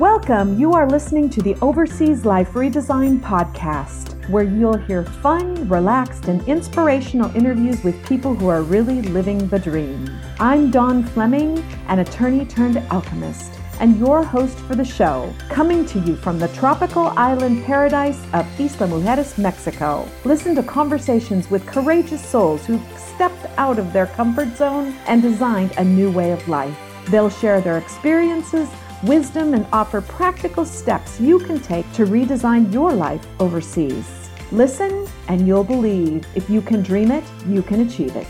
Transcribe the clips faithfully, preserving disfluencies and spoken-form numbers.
Welcome. You are listening to the Overseas Life Redesign podcast, where you'll hear fun, relaxed, and inspirational interviews with people who are really living the dream. I'm Dawn Fleming, an attorney turned alchemist, and your host for the show, coming to you from the tropical island paradise of Isla Mujeres, Mexico. Listen to conversations with courageous souls who've stepped out of their comfort zone and designed a new way of life. They'll share their experiences, wisdom, and offer practical steps you can take to redesign your life overseas. Listen and you'll believe. If you can dream it, you can achieve it.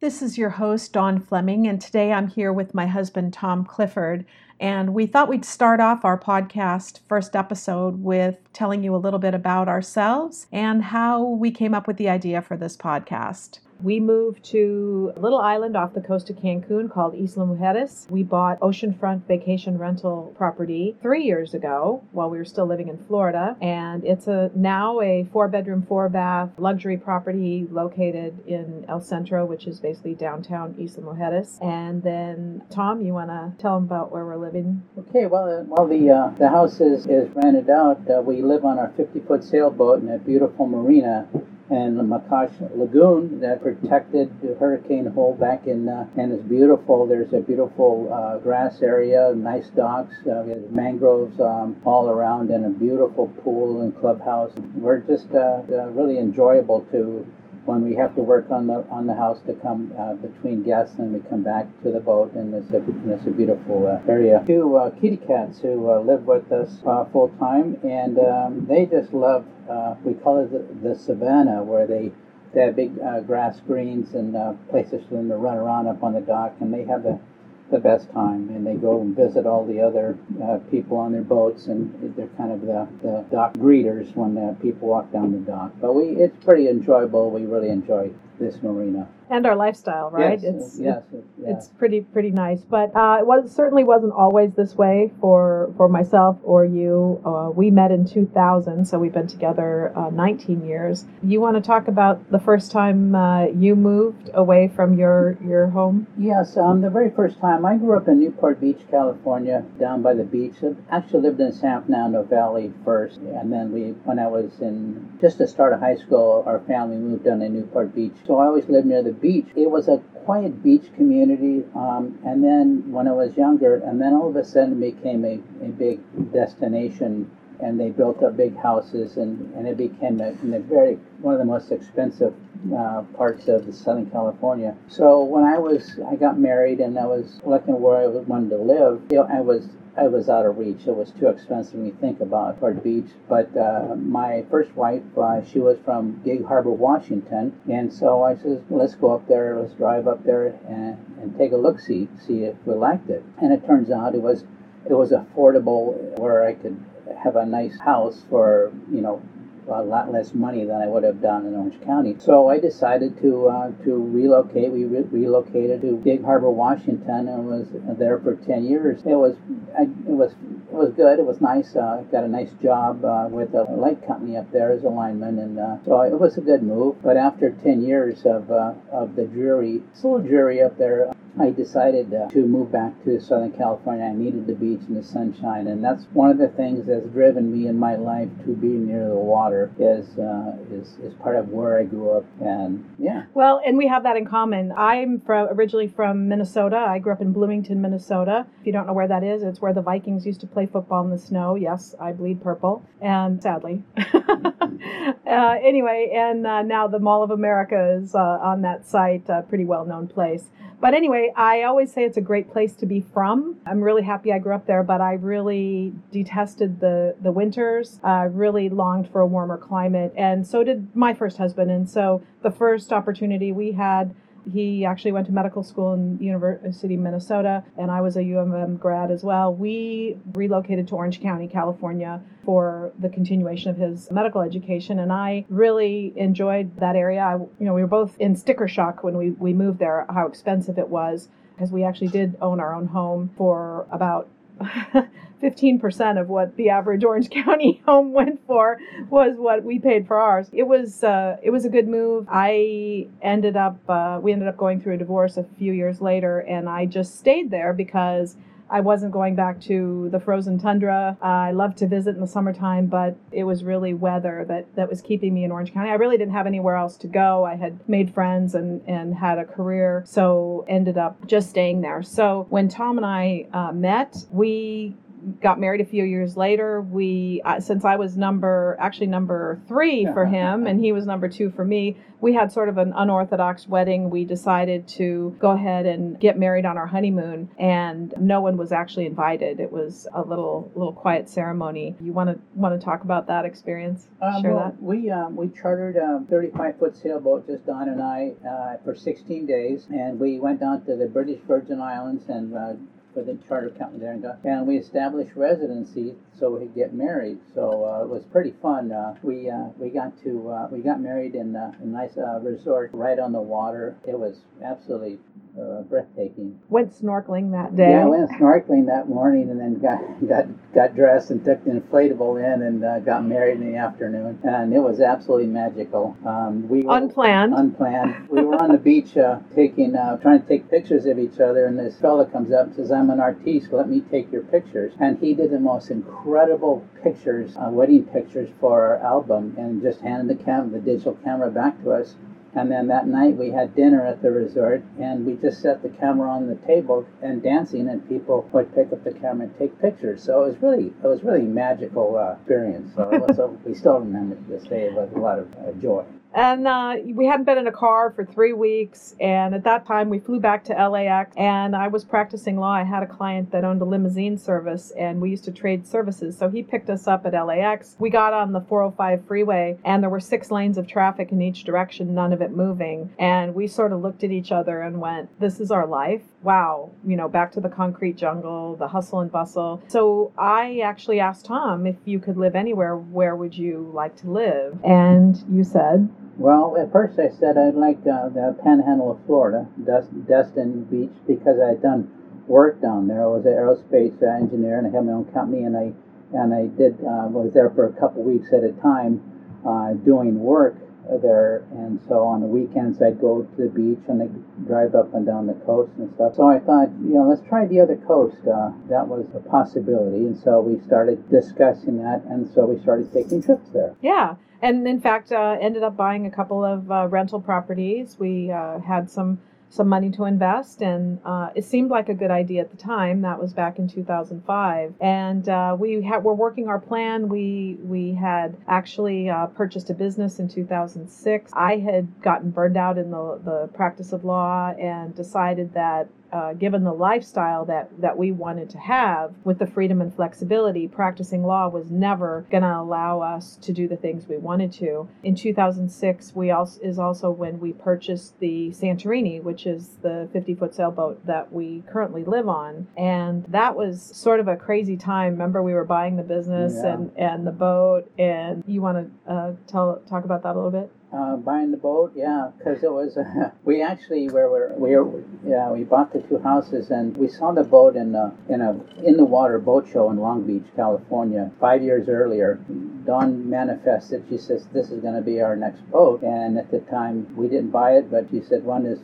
This is your host, Dawn Fleming, and today I'm here with my husband, Tom Clifford, and we thought we'd start off our podcast first episode with telling you a little bit about ourselves and how we came up with the idea for this podcast. We moved to a little island off the coast of Cancun called Isla Mujeres. We bought oceanfront vacation rental property three years ago while we were still living in Florida. And it's a now a four-bedroom, four-bath luxury property located in El Centro, which is basically downtown Isla Mujeres. And then, Tom, you want to tell them about where we're living? Okay, well, uh, while the uh, the house is, is rented out, uh, we live on our fifty-foot sailboat in a beautiful marina and the Makash Lagoon that protected the hurricane hole back in, uh, and it's beautiful. There's a beautiful uh, grass area, nice docks, uh, mangroves um, all around, and a beautiful pool and clubhouse. We're just uh, uh, really enjoyable to when we have to work on the on the house to come uh, between guests, and we come back to the boat, and it's a, and it's a beautiful uh, area. Two uh, kitty cats who uh, live with us uh, full time, and um, they just love. Uh, we call it the, the savannah, where they they have big uh, grass greens and uh, places for them to run around up on the dock, and they have the the best time, and they go and visit all the other uh, people on their boats, and they're kind of the, the dock greeters when the people walk down the dock. But we, it's pretty enjoyable. We really enjoy this marina. And our lifestyle, right? Yes, it's, yes, it's, yes. It's pretty pretty nice. But uh, it was, certainly wasn't always this way for, for myself or you. Uh, we met in two thousand, so we've been together uh, nineteen years. You want to talk about the first time uh, you moved away from your, your home? Yes, um, the very first time. I grew up in Newport Beach, California, down by the beach. I actually lived in San Fernando Valley first, and then we, when I was in, just to start of high school, our family moved down to Newport Beach. So I always lived near the beach. It was a quiet beach community, um, and then when I was younger, and then all of a sudden it became a, a big destination, and they built up big houses, and, and it became a, a very one of the most expensive uh, parts of the Southern California. So when I was, I got married, and I was looking where I wanted to live, you know, I was I was out of reach. It was too expensive to think about for the beach. But uh, my first wife, uh, she was from Gig Harbor, Washington. And so I said, let's go up there. Let's drive up there and, and take a look-see, see if we liked it. And it turns out it was it was affordable, where I could have a nice house for, you know, a lot less money than I would have done in Orange County. So I decided to uh, to relocate. We re- relocated to Gig Harbor, Washington, and was there for ten years. It was I, it was it was good. It was nice. Uh, got a nice job uh, with a light company up there as a lineman, and uh, so it was a good move. But after ten years of uh, of the dreary, it's a little dreary up there. I decided uh, to move back to Southern California. I needed the beach and the sunshine, and that's one of the things that's driven me in my life to be near the water is uh, is, is part of where I grew up, and yeah. Well, and we have that in common. I'm from originally from Minnesota. I grew up in Bloomington, Minnesota. If you don't know where that is, it's where the Vikings used to play football in the snow. Yes, I bleed purple, and sadly. uh, anyway, and uh, now the Mall of America is uh, on that site, a pretty well-known place. But anyway, I always say it's a great place to be from. I'm really happy I grew up there, but I really detested the, the winters. I uh, really longed for a warmer climate, and so did my first husband. And so the first opportunity we had, he actually went to medical school in University of Minnesota, and I was a U of M grad as well. We relocated to Orange County, California, for the continuation of his medical education, and I really enjoyed that area. I, you know, we were both in sticker shock when we, we moved there, how expensive it was, because we actually did own our own home for about fifteen percent of what the average Orange County home went for was what we paid for ours. It was uh, it was a good move. I ended up, uh, we ended up going through a divorce a few years later, and I just stayed there because I wasn't going back to the frozen tundra. Uh, I love to visit in the summertime, but it was really weather that, that was keeping me in Orange County. I really didn't have anywhere else to go. I had made friends and, and had a career, so ended up just staying there. So when Tom and I uh, met, we got married a few years later. We, uh, since I was number, actually number three for him, and he was number two for me, we had sort of an unorthodox wedding. We decided to go ahead and get married on our honeymoon, and no one was actually invited. It was a little little quiet ceremony. You want to want to talk about that experience? Um, Share well, that? We um, we chartered a thirty-five foot sailboat, just Don and I, uh, for sixteen days, and we went down to the British Virgin Islands and uh, for the charter company there, and, and we established residency so we could get married. So uh, it was pretty fun. Uh, we uh, we got to uh, we got married in a, a nice uh, resort right on the water. It was absolutely uh, breathtaking. Went snorkeling that day. Yeah, I went snorkeling that morning, and then got got got dressed and took the inflatable in, and uh, got married in the afternoon. And it was absolutely magical. Um, we were unplanned. Unplanned. We were on the beach uh, taking uh, trying to take pictures of each other, and this fella comes up and says, "I'm an artiste, let me take your pictures." And he did the most incredible pictures, uh, wedding pictures for our album, and just handed the cam- the digital camera back to us. And then that night we had dinner at the resort, and we just set the camera on the table and dancing, and people would pick up the camera and take pictures. So it was really, it was really magical uh, experience. So it was, uh, we still remember to this day with a lot of uh, joy. And uh, we hadn't been in a car for three weeks. And at that time, we flew back to L A X. And I was practicing law. I had a client that owned a limousine service, and we used to trade services. So he picked us up at L A X. We got on the four oh five freeway, and there were six lanes of traffic in each direction, none of it moving. And we sort of looked at each other and went, "This is our life. Wow." You know, back to the concrete jungle, the hustle and bustle. So I actually asked Tom, if you could live anywhere, where would you like to live? And you said... Well, at first I said I'd like uh, the Panhandle of Florida, Destin Beach, because I had done work down there. I was an aerospace engineer, and I had my own company, and I and I did uh, was there for a couple weeks at a time uh, doing work there. And so on the weekends I'd go to the beach and I'd drive up and down the coast and stuff. So I thought, you know, let's try the other coast. Uh, that was a possibility, and so we started discussing that, and so we started taking trips there. Yeah. And in fact, uh, ended up buying a couple of uh, rental properties. We uh, had some some money to invest, and uh, it seemed like a good idea at the time. That was back in two thousand five, and uh, we had, were working our plan. We we had actually uh, purchased a business in two thousand six. I had gotten burned out in the the practice of law, and decided that, Uh, given the lifestyle that, that we wanted to have with the freedom and flexibility, practicing law was never going to allow us to do the things we wanted to. In two thousand six, we also is also when we purchased the Santorini, which is the fifty foot sailboat that we currently live on. And that was sort of a crazy time. Remember, we were buying the business yeah. and, and the boat. And you want to uh, tell talk about that a little bit? Uh, buying the boat, yeah, because it was, uh, we actually were, we were, yeah, we bought the two houses, and we saw the boat in a, in a in-the-water boat show in Long Beach, California, five years earlier. Dawn manifested, she says, "This is going to be our next boat," and at the time, we didn't buy it, but she said, "One is,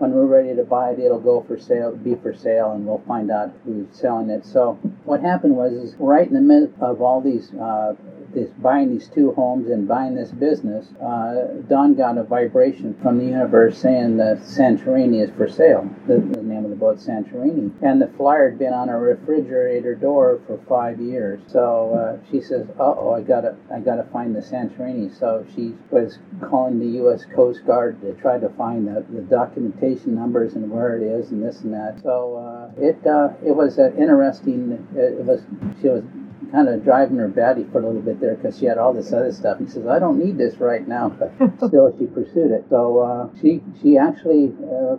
when we're ready to buy it, it'll go for sale, be for sale, and we'll find out who's selling it." So what happened was, is right in the midst of all these, uh, This, buying these two homes and buying this business, uh, Don got a vibration from the universe saying that Santorini is for sale, the, the name of the boat, Santorini. And the flyer had been on a refrigerator door for five years. So uh, she says, uh-oh, I gotta, I gotta find the Santorini. So she was calling the U S Coast Guard to try to find the, the documentation numbers and where it is and this and that. So uh, it, uh, it was an interesting, it, it was, she was kind of driving her batty for a little bit there because she had all this other stuff. She says, "I don't need this right now," but still she pursued it. So uh, she she actually uh,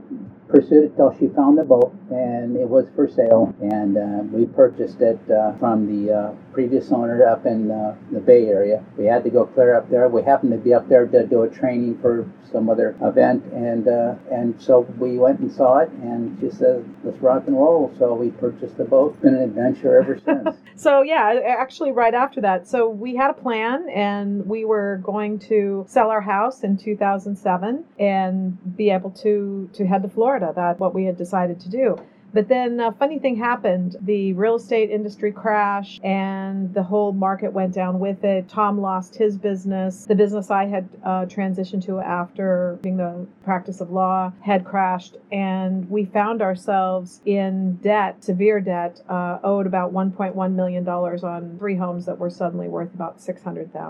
pursued it till she found the boat, and it was for sale. And uh, we purchased it uh, from the uh, previous owner up in uh, the Bay Area. We had to go clear up there. We happened to be up there to do a training for some other event, and uh, and so we went and saw it, and she said, "Let's rock and roll." So we purchased the boat. It's been an adventure ever since. So yeah, actually right after that, so we had a plan, and we were going to sell our house in two thousand seven and be able to to head to Florida. That's what we had decided to do. But then a funny thing happened. The real estate industry crashed and the whole market went down with it. Tom lost his business. The business I had uh, transitioned to after doing the practice of law had crashed. And we found ourselves in debt, severe debt, uh, owed about one point one million dollars on three homes that were suddenly worth about six hundred thousand dollars.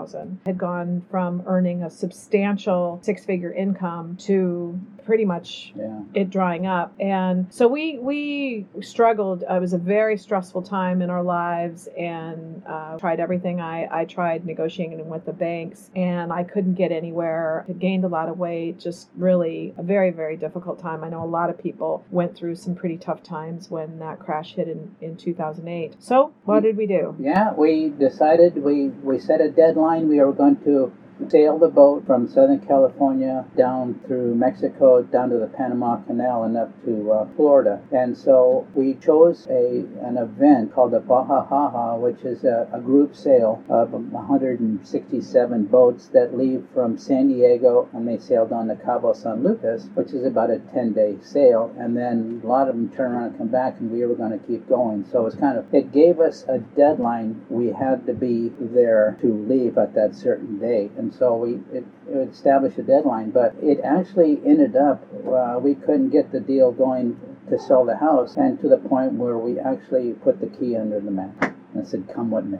Had gone from earning a substantial six-figure income to pretty much yeah. it drying up. And so we we struggled. It was a very stressful time in our lives, and uh, tried everything. I, I tried negotiating with the banks, and I couldn't get anywhere. I gained a lot of weight, just really a very, very difficult time. I know a lot of people went through some pretty tough times when that crash hit in, in two thousand eight. So what did we do? Yeah, we decided, we, we set a deadline. We were going to sail the boat from Southern California down through Mexico, down to the Panama Canal and up to uh, Florida. And so we chose a an event called the Bajajaja, which is a, a group sail of one hundred sixty-seven boats that leave from San Diego, and they sailed on to Cabo San Lucas, which is about a ten-day sail. And then a lot of them turn around and come back, and we were going to keep going. So it was kind of, it gave us a deadline. We had to be there to leave at that certain date. And And so we it, it established a deadline, but it actually ended up, uh, we couldn't get the deal going to sell the house, and to the point where we actually put the key under the mat and said, come what may.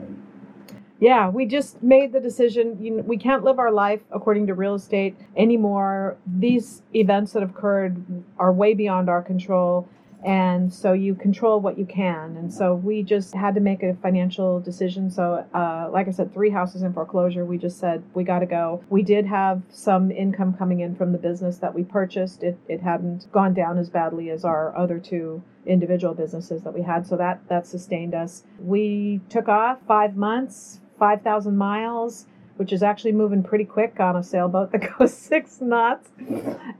Yeah, we just made the decision. You know, we can't live our life according to real estate anymore. These events that have occurred are way beyond our control. And so you control what you can. And so we just had to make a financial decision. So uh, like I said, three houses in foreclosure. We just said, we got to go. We did have some income coming in from the business that we purchased. It, it hadn't gone down as badly as our other two individual businesses that we had. So that, that sustained us. We took off five months, five thousand miles, which is actually moving pretty quick on a sailboat that goes six knots,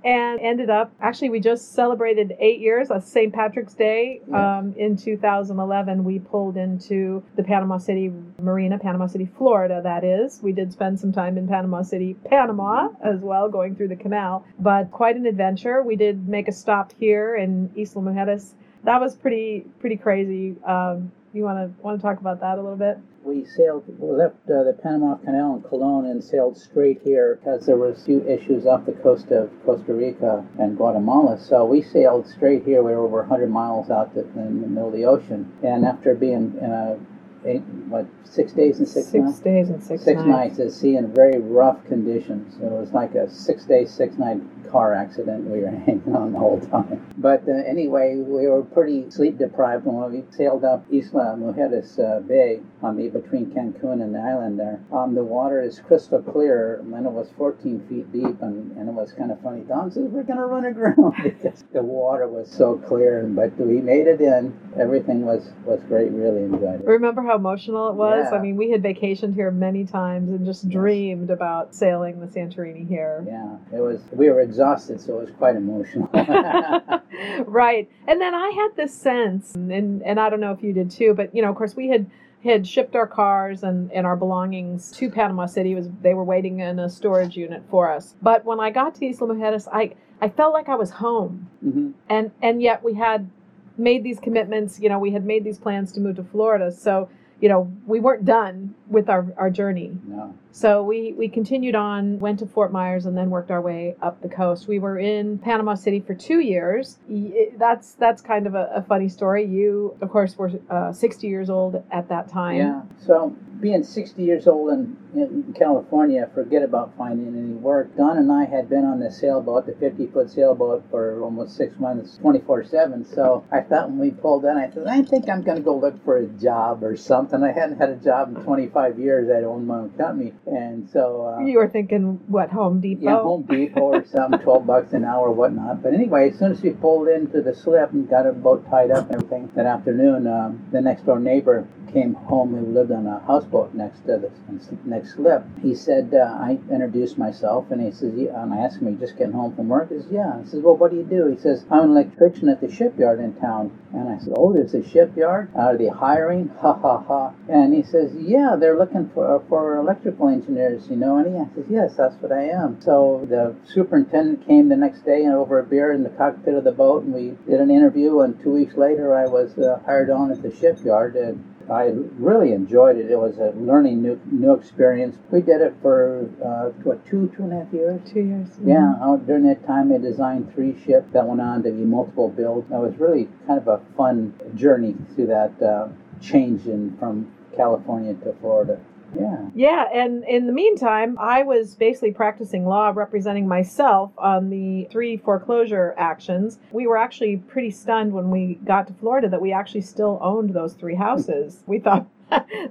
and ended up, actually, we just celebrated eight years on Saint Patrick's Day. Yeah. Um, in two thousand eleven, we pulled into the Panama City Marina, Panama City, Florida, that is. We did spend some time in Panama City, Panama, as well, going through the canal, but quite an adventure. We did make a stop here in Isla Mujeres. That was pretty, pretty crazy. Um, you want to want to talk about that a little bit? We sailed, we left uh, the Panama Canal in Cologne and sailed straight here because there was a few issues off the coast of Costa Rica and Guatemala. So we sailed straight here. We were over one hundred miles out to, in the middle of the ocean. And after being in a Eight, what six days and six, six nights? Six days and six, six nights. Six nights at sea in very rough conditions. It was like a six-day, six-night car accident we were hanging on the whole time. But uh, anyway, we were pretty sleep-deprived when we sailed up Isla Mujeres uh, Bay on the, between Cancun and the island there. Um, the water is crystal clear, and it was fourteen feet deep, and, and it was kind of funny. Don says, we're going to run aground because the water was so clear, but we made it in. Everything was, was great. Really enjoyed it. Remember how emotional it was? Yeah. I mean, we had vacationed here many times and just dreamed about sailing the Santorini here. Yeah, it was. We were exhausted, so it was quite emotional. Right. And then I had this sense, and and I don't know if you did too, but, you know, of course, we had had shipped our cars and, and our belongings to Panama City. It was They were waiting in a storage unit for us. But when I got to Isla Mujeres, I, I felt like I was home. Mm-hmm. And, and yet we had made these commitments, you know, we had made these plans to move to Florida. So, you know, we weren't done with our, our journey. No. So we, we continued on, went to Fort Myers, and then worked our way up the coast. We were in Panama City for two years. It, that's that's kind of a, a funny story. You, of course, were uh, sixty years old at that time. Yeah. So being sixty years old in, in California, forget about finding any work. Don and I had been on the sailboat, the fifty-foot sailboat, for almost six months, twenty-four seven. So I thought when we pulled in, I said, I think I'm going to go look for a job or something. I hadn't had a job in twenty-five years. I'd owned my own company. And so uh, you were thinking, what, Home Depot? Yeah, Home Depot or something, twelve bucks an hour or whatnot. But anyway, as soon as we pulled into the slip and got our boat tied up and everything that afternoon, um, the next door neighbor came home, we lived on a houseboat next to this next slip. He said, uh, I introduced myself, and he says, yeah, and I asked him, you just getting home from work? He says, yeah. I says, well, what do you do? He says, I'm an electrician at the shipyard in town. And I said, oh, there's a shipyard? Are they hiring? Ha, ha, ha. And he says, yeah, they're looking for for electrical engineers, you know. And he says, yes, that's what I am. So the superintendent came the next day and over a beer in the cockpit of the boat, and we did an interview, and two weeks later I was uh, hired on at the shipyard, and I really enjoyed it. It was a learning new new experience. We did it for, uh, what, two, two and a half years? Two years. Mm-hmm. Yeah. I, during that time, I designed three ships that went on to be multiple builds. It was really kind of a fun journey through that uh, change in from California to Florida. Yeah. Yeah, and in the meantime, I was basically practicing law, representing myself on the three foreclosure actions. We were actually pretty stunned when we got to Florida that we actually still owned those three houses. We thought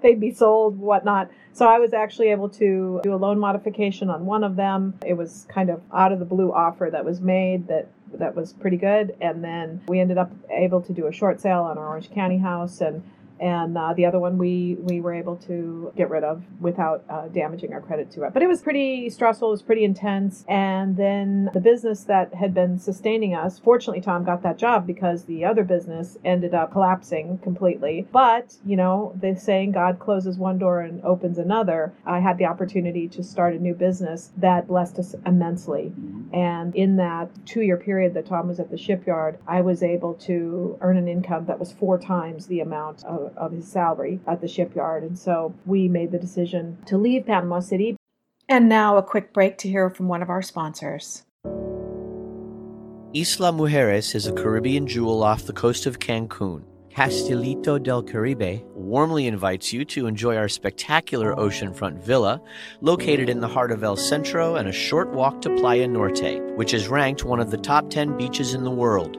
they'd be sold, whatnot. So I was actually able to do a loan modification on one of them. It was kind of out of the blue offer that was made that that was pretty good. And then we ended up able to do a short sale on our Orange County house, and And uh, the other one we, we were able to get rid of without uh, damaging our credit to it. But it was pretty stressful. It was pretty intense. And then the business that had been sustaining us, fortunately, Tom got that job because the other business ended up collapsing completely. But, you know, the saying, God closes one door and opens another. I had the opportunity to start a new business that blessed us immensely. Mm-hmm. And in that two-year period that Tom was at the shipyard, I was able to earn an income that was four times the amount of of his salary at the shipyard. And so we made the decision to leave Panama City. And now a quick break to hear from one of our sponsors. Isla Mujeres is a Caribbean jewel off the coast of Cancun. Castillo del Caribe warmly invites you to enjoy our spectacular oceanfront villa located in the heart of El Centro and a short walk to Playa Norte, which is ranked one of the top ten beaches in the world.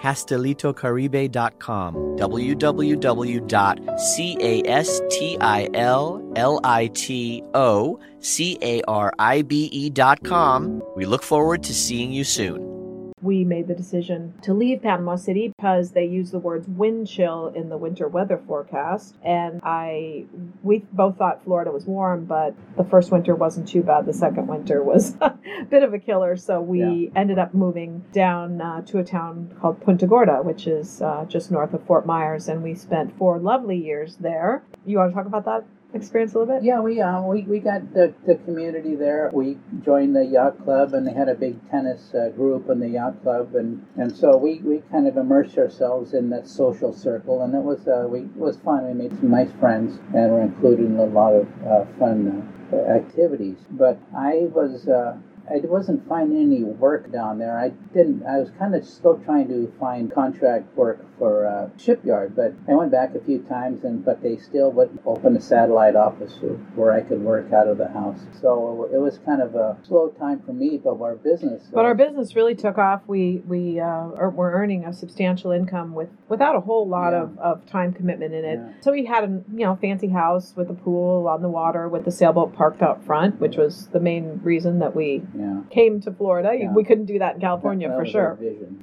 Castillo Caribe dot com, w w w dot castillo caribe dot com. We look forward to seeing you soon. We made the decision to leave Panama City because they use the words wind chill in the winter weather forecast. And I, we both thought Florida was warm, but the first winter wasn't too bad. The second winter was a bit of a killer. So we yeah. ended up moving down uh, to a town called Punta Gorda, which is uh, just north of Fort Myers. And we spent four lovely years there. You want to talk about that experience a little bit? Yeah, we uh, we, we got the, the community there. We joined the yacht club, and they had a big tennis uh, group in the yacht club, and, and so we, we kind of immersed ourselves in that social circle, and it was uh, we it was fun. We made some nice friends, and were included in a lot of uh, fun uh, activities. But I was uh, I wasn't finding any work down there. I didn't. I was kind of still trying to find contract work for a shipyard, but I went back a few times, and but they still wouldn't open a satellite office where I could work out of the house. So it was kind of a slow time for me, but our business. But our business really took off. We we uh, were earning a substantial income with without a whole lot yeah. of, of time commitment in it. Yeah. So we had a you know fancy house with a pool on the water, with the sailboat parked out front, which was the main reason that we. Yeah. Came to Florida. Yeah. We couldn't do that in California, that, that for sure.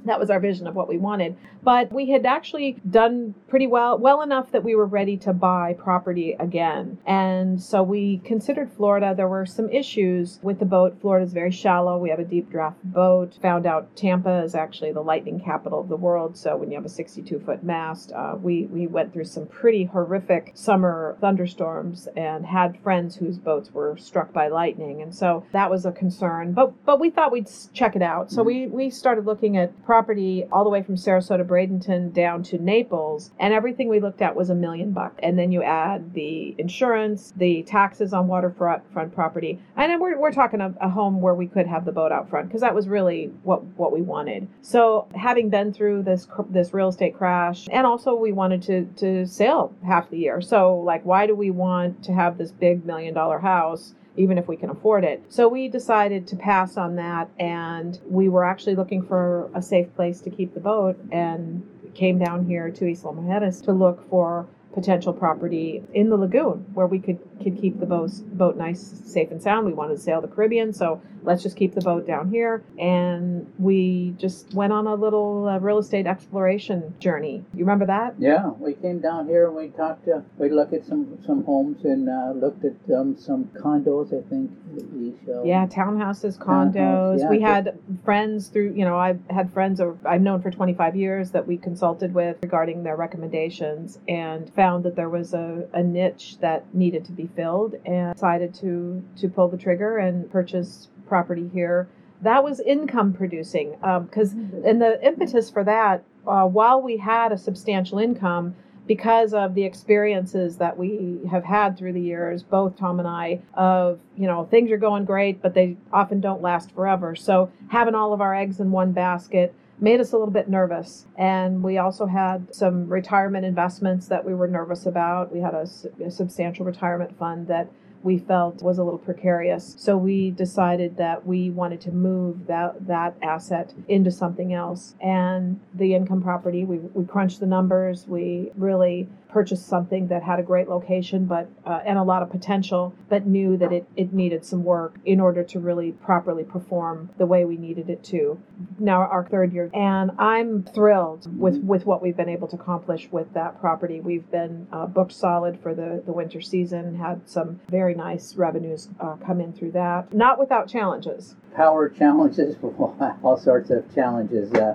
That was our vision of what we wanted. But we had actually done pretty well, well enough that we were ready to buy property again. And so we considered Florida. There were some issues with the boat. Florida's very shallow. We have a deep draft boat. Found out Tampa is actually the lightning capital of the world. So when you have a sixty-two foot mast, uh, we, we went through some pretty horrific summer thunderstorms and had friends whose boats were struck by lightning. And so that was a concern. But but we thought we'd check it out. So we, we started looking at property all the way from Sarasota, Bradenton, down to Naples. And everything we looked at was a million bucks. And then you add the insurance, the taxes on waterfront front property. And we're, we're talking a, a home where we could have the boat out front, because that was really what, what we wanted. So having been through this this real estate crash, and also we wanted to, to sail half the year. So like, why do we want to have this big million dollar house even if we can afford it. So we decided to pass on that, and we were actually looking for a safe place to keep the boat and came down here to Isla Mujeres to look for potential property in the lagoon where we could, could keep the boat, boat nice, safe and sound. We wanted to sail the Caribbean, so let's just keep the boat down here. And we just went on a little uh, real estate exploration journey. You remember that? Yeah, we came down here and we talked to, we looked at some, some homes and uh, looked at um, some condos, I think. We showed. Yeah, townhouses, condos. Townhouse, yeah. We had friends through, you know, I've had friends over, I've known for twenty-five years that we consulted with regarding their recommendations and found that there was a, a niche that needed to be filled and decided to, to pull the trigger and purchase property here. That was income producing because, um, and the impetus for that, uh, while we had a substantial income, because of the experiences that we have had through the years, both Tom and I, of, you know, things are going great, but they often don't last forever. So having all of our eggs in one basket made us a little bit nervous. And we also had some retirement investments that we were nervous about. We had a, a substantial retirement fund that we felt was a little precarious. So we decided that we wanted to move that, that asset into something else. And the income property, we, we crunched the numbers. We really purchased something that had a great location but uh, and a lot of potential, but knew that it, it needed some work in order to really properly perform the way we needed it to. Now our third year, and I'm thrilled with, with what we've been able to accomplish with that property. We've been uh, booked solid for the, the winter season, had some very nice revenues uh, come in through that, not without challenges. Power challenges, all sorts of challenges. Uh,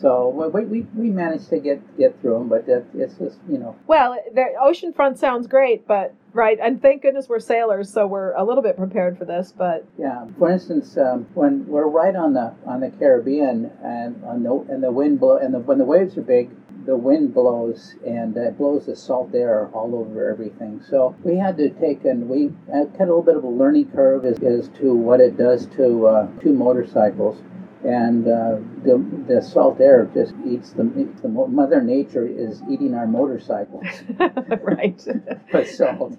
so we, we we managed to get, get through them, but it's just, you know. Well, the oceanfront sounds great, but right, and thank goodness we're sailors, so we're a little bit prepared for this. But yeah, for instance, um, when we're right on the on the Caribbean, and on the and the wind blow, and the, when the waves are big, the wind blows and it uh, blows the salt air all over everything. So we had to take, and we had a little bit of a learning curve as, as to what it does to uh, two motorcycles. And uh, the the salt air just eats them. The Mother Nature is eating our motorcycles, right? But salt.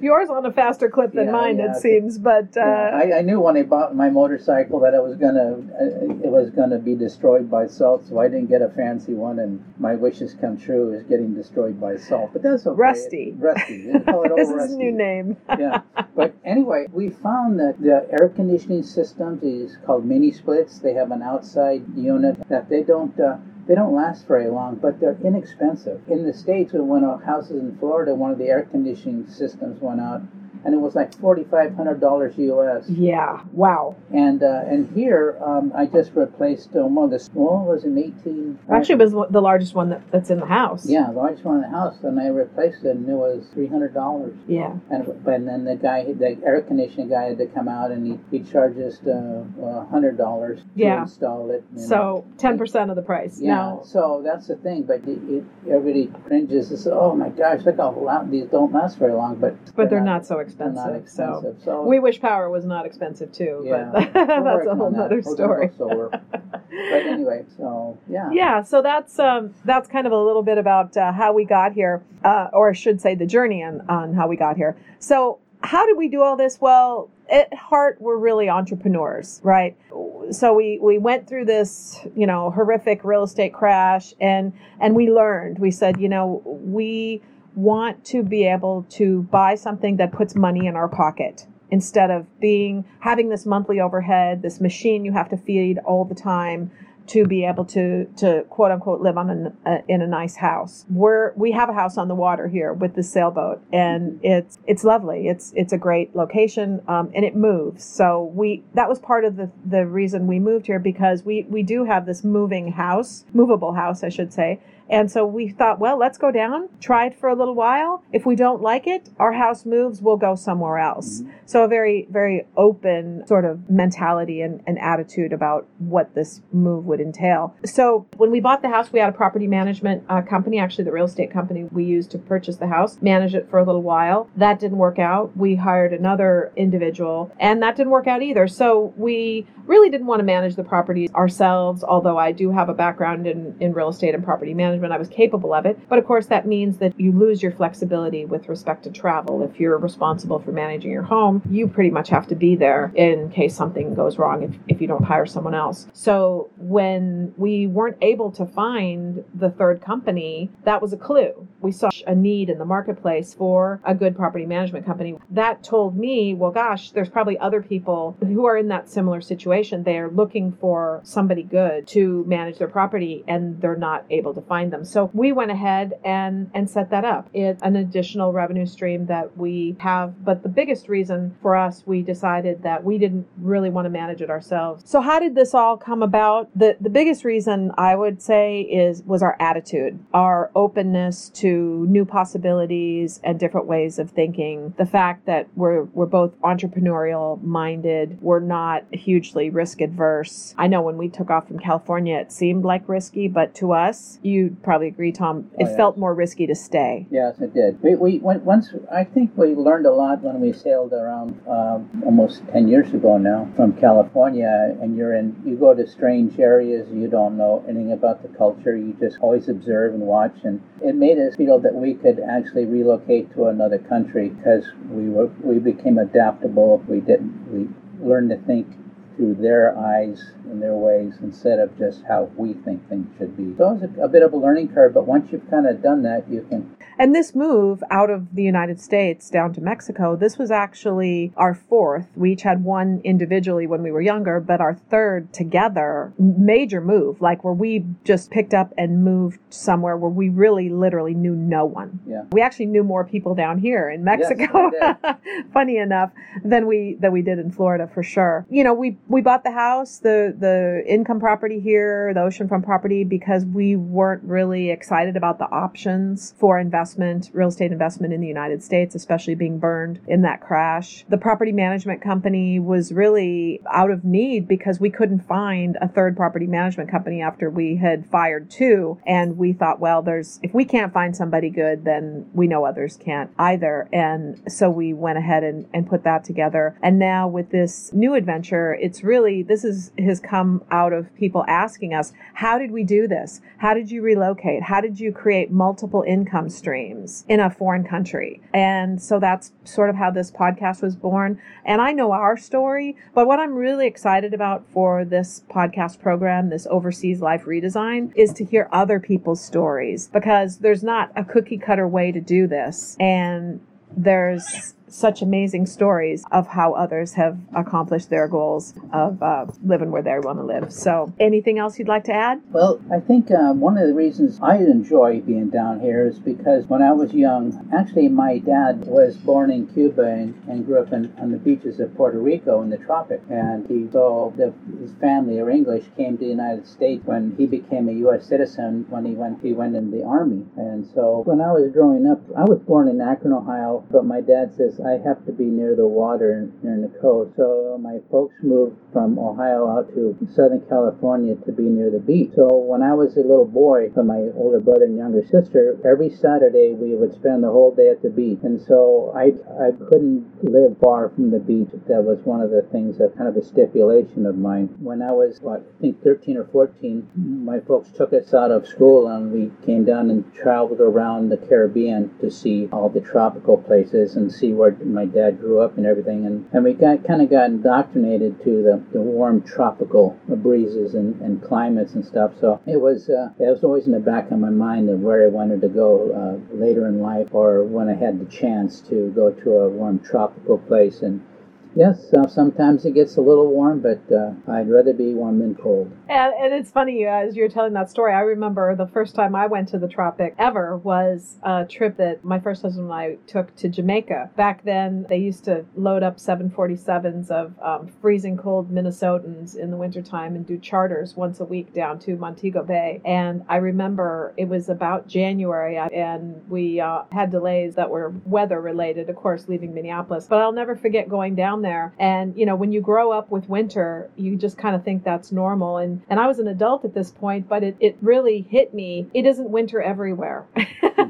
Yours on a faster clip than yeah, mine, yeah, it okay. seems. But uh... yeah. I, I knew when I bought my motorcycle that it was gonna uh, it was gonna be destroyed by salt, so I didn't get a fancy one. And my wishes come true is getting destroyed by salt. But that's okay. Rusty. It, rusty. They call it over. This is Rusty. His new name. Yeah. But anyway, we found that the air conditioning systems, these called mini splits, they have Have an outside unit that they don't uh, they don't last very long, but they're inexpensive. In the States, when our houses in Florida, one of the air conditioning systems went out, and it was like forty-five hundred dollars U S. Yeah, wow. And uh, and here, um, I just replaced um, one of the small was an eighteen. Actually, it was the largest one that, that's in the house. Yeah, the largest one in the house, and I replaced it, and it was three hundred dollars. Yeah. And and then the guy, the air conditioning guy, had to come out, and he, he charged us uh, one hundred dollars yeah. to install it. So know. ten percent of the price. Yeah. Now, so that's the thing, but it, it, everybody cringes and says, "Oh my gosh, look how loud these don't last very long," but but they're, they're not, not so expensive. Expensive, not expensive. So, so we wish power was not expensive too, yeah, but that's a whole other story. But anyway, so yeah. Yeah, so that's um, that's kind of a little bit about uh, how we got here, uh, or I should say the journey on, on how we got here. So how did we do all this? Well, at heart, we're really entrepreneurs, right? So we, we went through this, you know, horrific real estate crash, and and we learned. We said, you know, we want to be able to buy something that puts money in our pocket instead of being having this monthly overhead, this machine you have to feed all the time to be able to, to quote unquote live on an, uh, in a nice house. We're we have a house on the water here with the sailboat, and it's it's lovely. It's it's a great location, um, and it moves. So we that was part of the, the reason we moved here, because we, we do have this moving house, movable house, I should say. And so we thought, well, let's go down, try it for a little while. If we don't like it, our house moves, we'll go somewhere else. Mm-hmm. So a very, very open sort of mentality and, and attitude about what this move would entail. So when we bought the house, we had a property management uh, company, actually the real estate company we used to purchase the house, manage it for a little while. That didn't work out. We hired another individual, and that didn't work out either. So we really didn't want to manage the properties ourselves, although I do have a background in, in real estate and property management. England when I was capable of it. But of course, that means that you lose your flexibility with respect to travel. If you're responsible for managing your home, you pretty much have to be there in case something goes wrong if, if you don't hire someone else. So when we weren't able to find the third company, that was a clue. We saw a need in the marketplace for a good property management company. That told me, well, gosh, there's probably other people who are in that similar situation. They are looking for somebody good to manage their property and they're not able to find them. So we went ahead and, and set that up. It's an additional revenue stream that we have. But the biggest reason for us, we decided that we didn't really want to manage it ourselves. So how did this all come about? The, the biggest reason I would say is was our attitude, our openness to new possibilities and different ways of thinking. The fact that we're we're both entrepreneurial minded, we're not hugely risk adverse. I know when we took off from California, it seemed like risky, but to us, you'd probably agree, Tom, it oh, yeah. felt more risky to stay. Yes, it did. We we went, once I think we learned a lot when we sailed around uh, almost ten years ago now from California, and you're in you go to strange areas, you don't know anything about the culture, you just always observe and watch, and it made us feel that we could actually relocate to another country because we were we became adaptable. We didn't we learned to think through their eyes and their ways instead of just how we think things should be. So it was a, a bit of a learning curve, but once you've kind of done that, you can... And this move out of the United States down to Mexico, this was actually our fourth. We each had one individually when we were younger, but our third together major move, like where we just picked up and moved somewhere where we really literally knew no one. Yeah. We actually knew more people down here in Mexico, yes, funny enough, than we than we did in Florida for sure. You know, we We bought the house, the, the income property here, the oceanfront property, because we weren't really excited about the options for investment, real estate investment in the United States, especially being burned in that crash. The property management company was really out of need because we couldn't find a third property management company after we had fired two. And we thought, well, there's if we can't find somebody good, then we know others can't either. And so we went ahead and, and put that together. And now with this new adventure, it's really, this is has come out of people asking us, how did we do this? How did you relocate? How did you create multiple income streams in a foreign country? And so that's sort of how this podcast was born. And I know our story, but what I'm really excited about for this podcast program, this Overseas Life Redesign, is to hear other people's stories because there's not a cookie cutter way to do this. And there's such amazing stories of how others have accomplished their goals of uh, living where they want to live. So anything else you'd like to add? Well, I think um, one of the reasons I enjoy being down here is because when I was young, actually my dad was born in Cuba and, and grew up in, on the beaches of Puerto Rico in the tropics. And he, so the, his family are English, came to the United States when he became a U S citizen when he went, he went in the Army. And so when I was growing up, I was born in Akron, Ohio, but my dad says, I have to be near the water, near the coast. So my folks moved from Ohio out to Southern California to be near the beach. So when I was a little boy, with my older brother and younger sister, every Saturday we would spend the whole day at the beach. And so I I couldn't live far from the beach. That was one of the things that kind of a stipulation of mine. When I was, what, I think thirteen or fourteen, my folks took us out of school and we came down and traveled around the Caribbean to see all the tropical places and see where my dad grew up and everything, and, and we got kind of got indoctrinated to the, the warm tropical breezes and, and climates and stuff. So it was uh, it was always in the back of my mind of where I wanted to go uh, later in life, or when I had the chance to go to a warm tropical place. And yes, uh, sometimes it gets a little warm, but uh, I'd rather be warm than cold. And, and it's funny, as you're telling that story, I remember the first time I went to the tropic ever was a trip that my first husband and I took to Jamaica. Back then, they used to load up seven forty-sevens of um, freezing cold Minnesotans in the wintertime and do charters once a week down to Montego Bay. And I remember it was about January, and we uh, had delays that were weather-related, of course, leaving Minneapolis. But I'll never forget going down there. And, you know, when you grow up with winter, you just kind of think that's normal. And, and I was an adult at this point, but it, it really hit me. It isn't winter everywhere.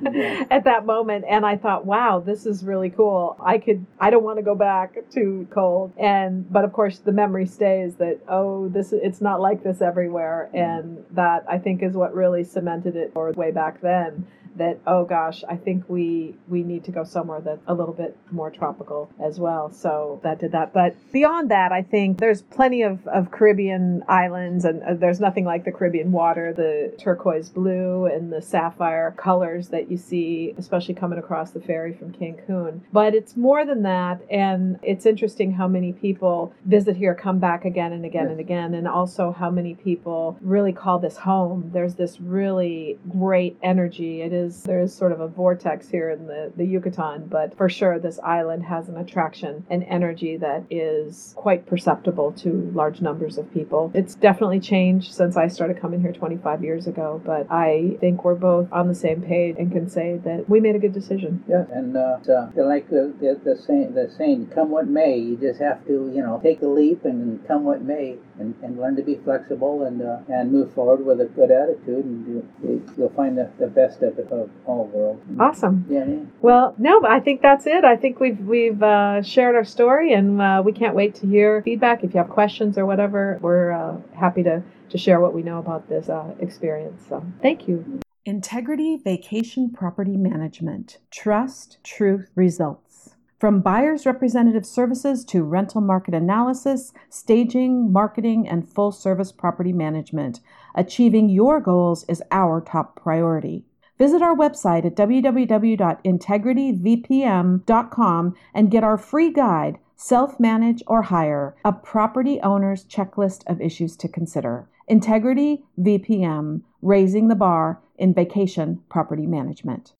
at that moment. And I thought, wow, this is really cool. I could, I don't want to go back to cold. And, but of course the memory stays that, oh, this, it's not like this everywhere. And that I think is what really cemented it for way back then. That, oh gosh, I think we we need to go somewhere that's a little bit more tropical as well. So that did that. But beyond that, I think there's plenty of, of Caribbean islands, and uh, there's nothing like the Caribbean water, the turquoise blue and the sapphire colors that you see, especially coming across the ferry from Cancun. But it's more than that, and it's interesting how many people visit here, come back again and again yes. and again, and also how many people really call this home. There's this really great energy. It is There is sort of a vortex here in the, the Yucatan, but for sure this island has an attraction and energy that is quite perceptible to large numbers of people. It's definitely changed since I started coming here twenty-five years ago, but I think we're both on the same page and can say that we made a good decision. Yeah, and uh, so, like the, the, the, saying, the saying, come what may, you just have to, you know, take the leap and come what may and, and learn to be flexible and uh, and move forward with a good attitude, and you, you'll find the, the best of it. Of all world. Awesome. Yeah, yeah. Well, no, I think that's it. I think we've we've uh, shared our story, and uh, we can't wait to hear feedback. If you have questions or whatever, we're uh, happy to, to share what we know about this uh, experience. So thank you. Integrity Vacation Property Management. Trust, truth, results. From buyer's representative services to rental market analysis, staging, marketing, and full-service property management. Achieving your goals is our top priority. Visit our website at w w w dot integrity v p m dot com and get our free guide, Self-Manage or Hire, a property owner's checklist of issues to consider. Integrity V P M, raising the bar in vacation property management.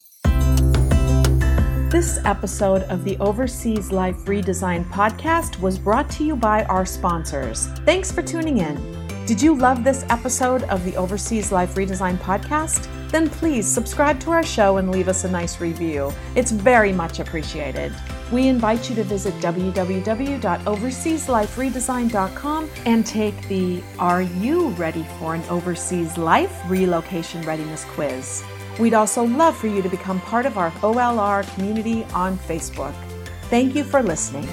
This episode of the Overseas Life Redesign podcast was brought to you by our sponsors. Thanks for tuning in. Did you love this episode of the Overseas Life Redesign podcast? Then please subscribe to our show and leave us a nice review. It's very much appreciated. We invite you to visit w w w dot overseas life redesign dot com and take the Are You Ready for an Overseas Life Relocation Readiness Quiz. We'd also love for you to become part of our O L R community on Facebook. Thank you for listening.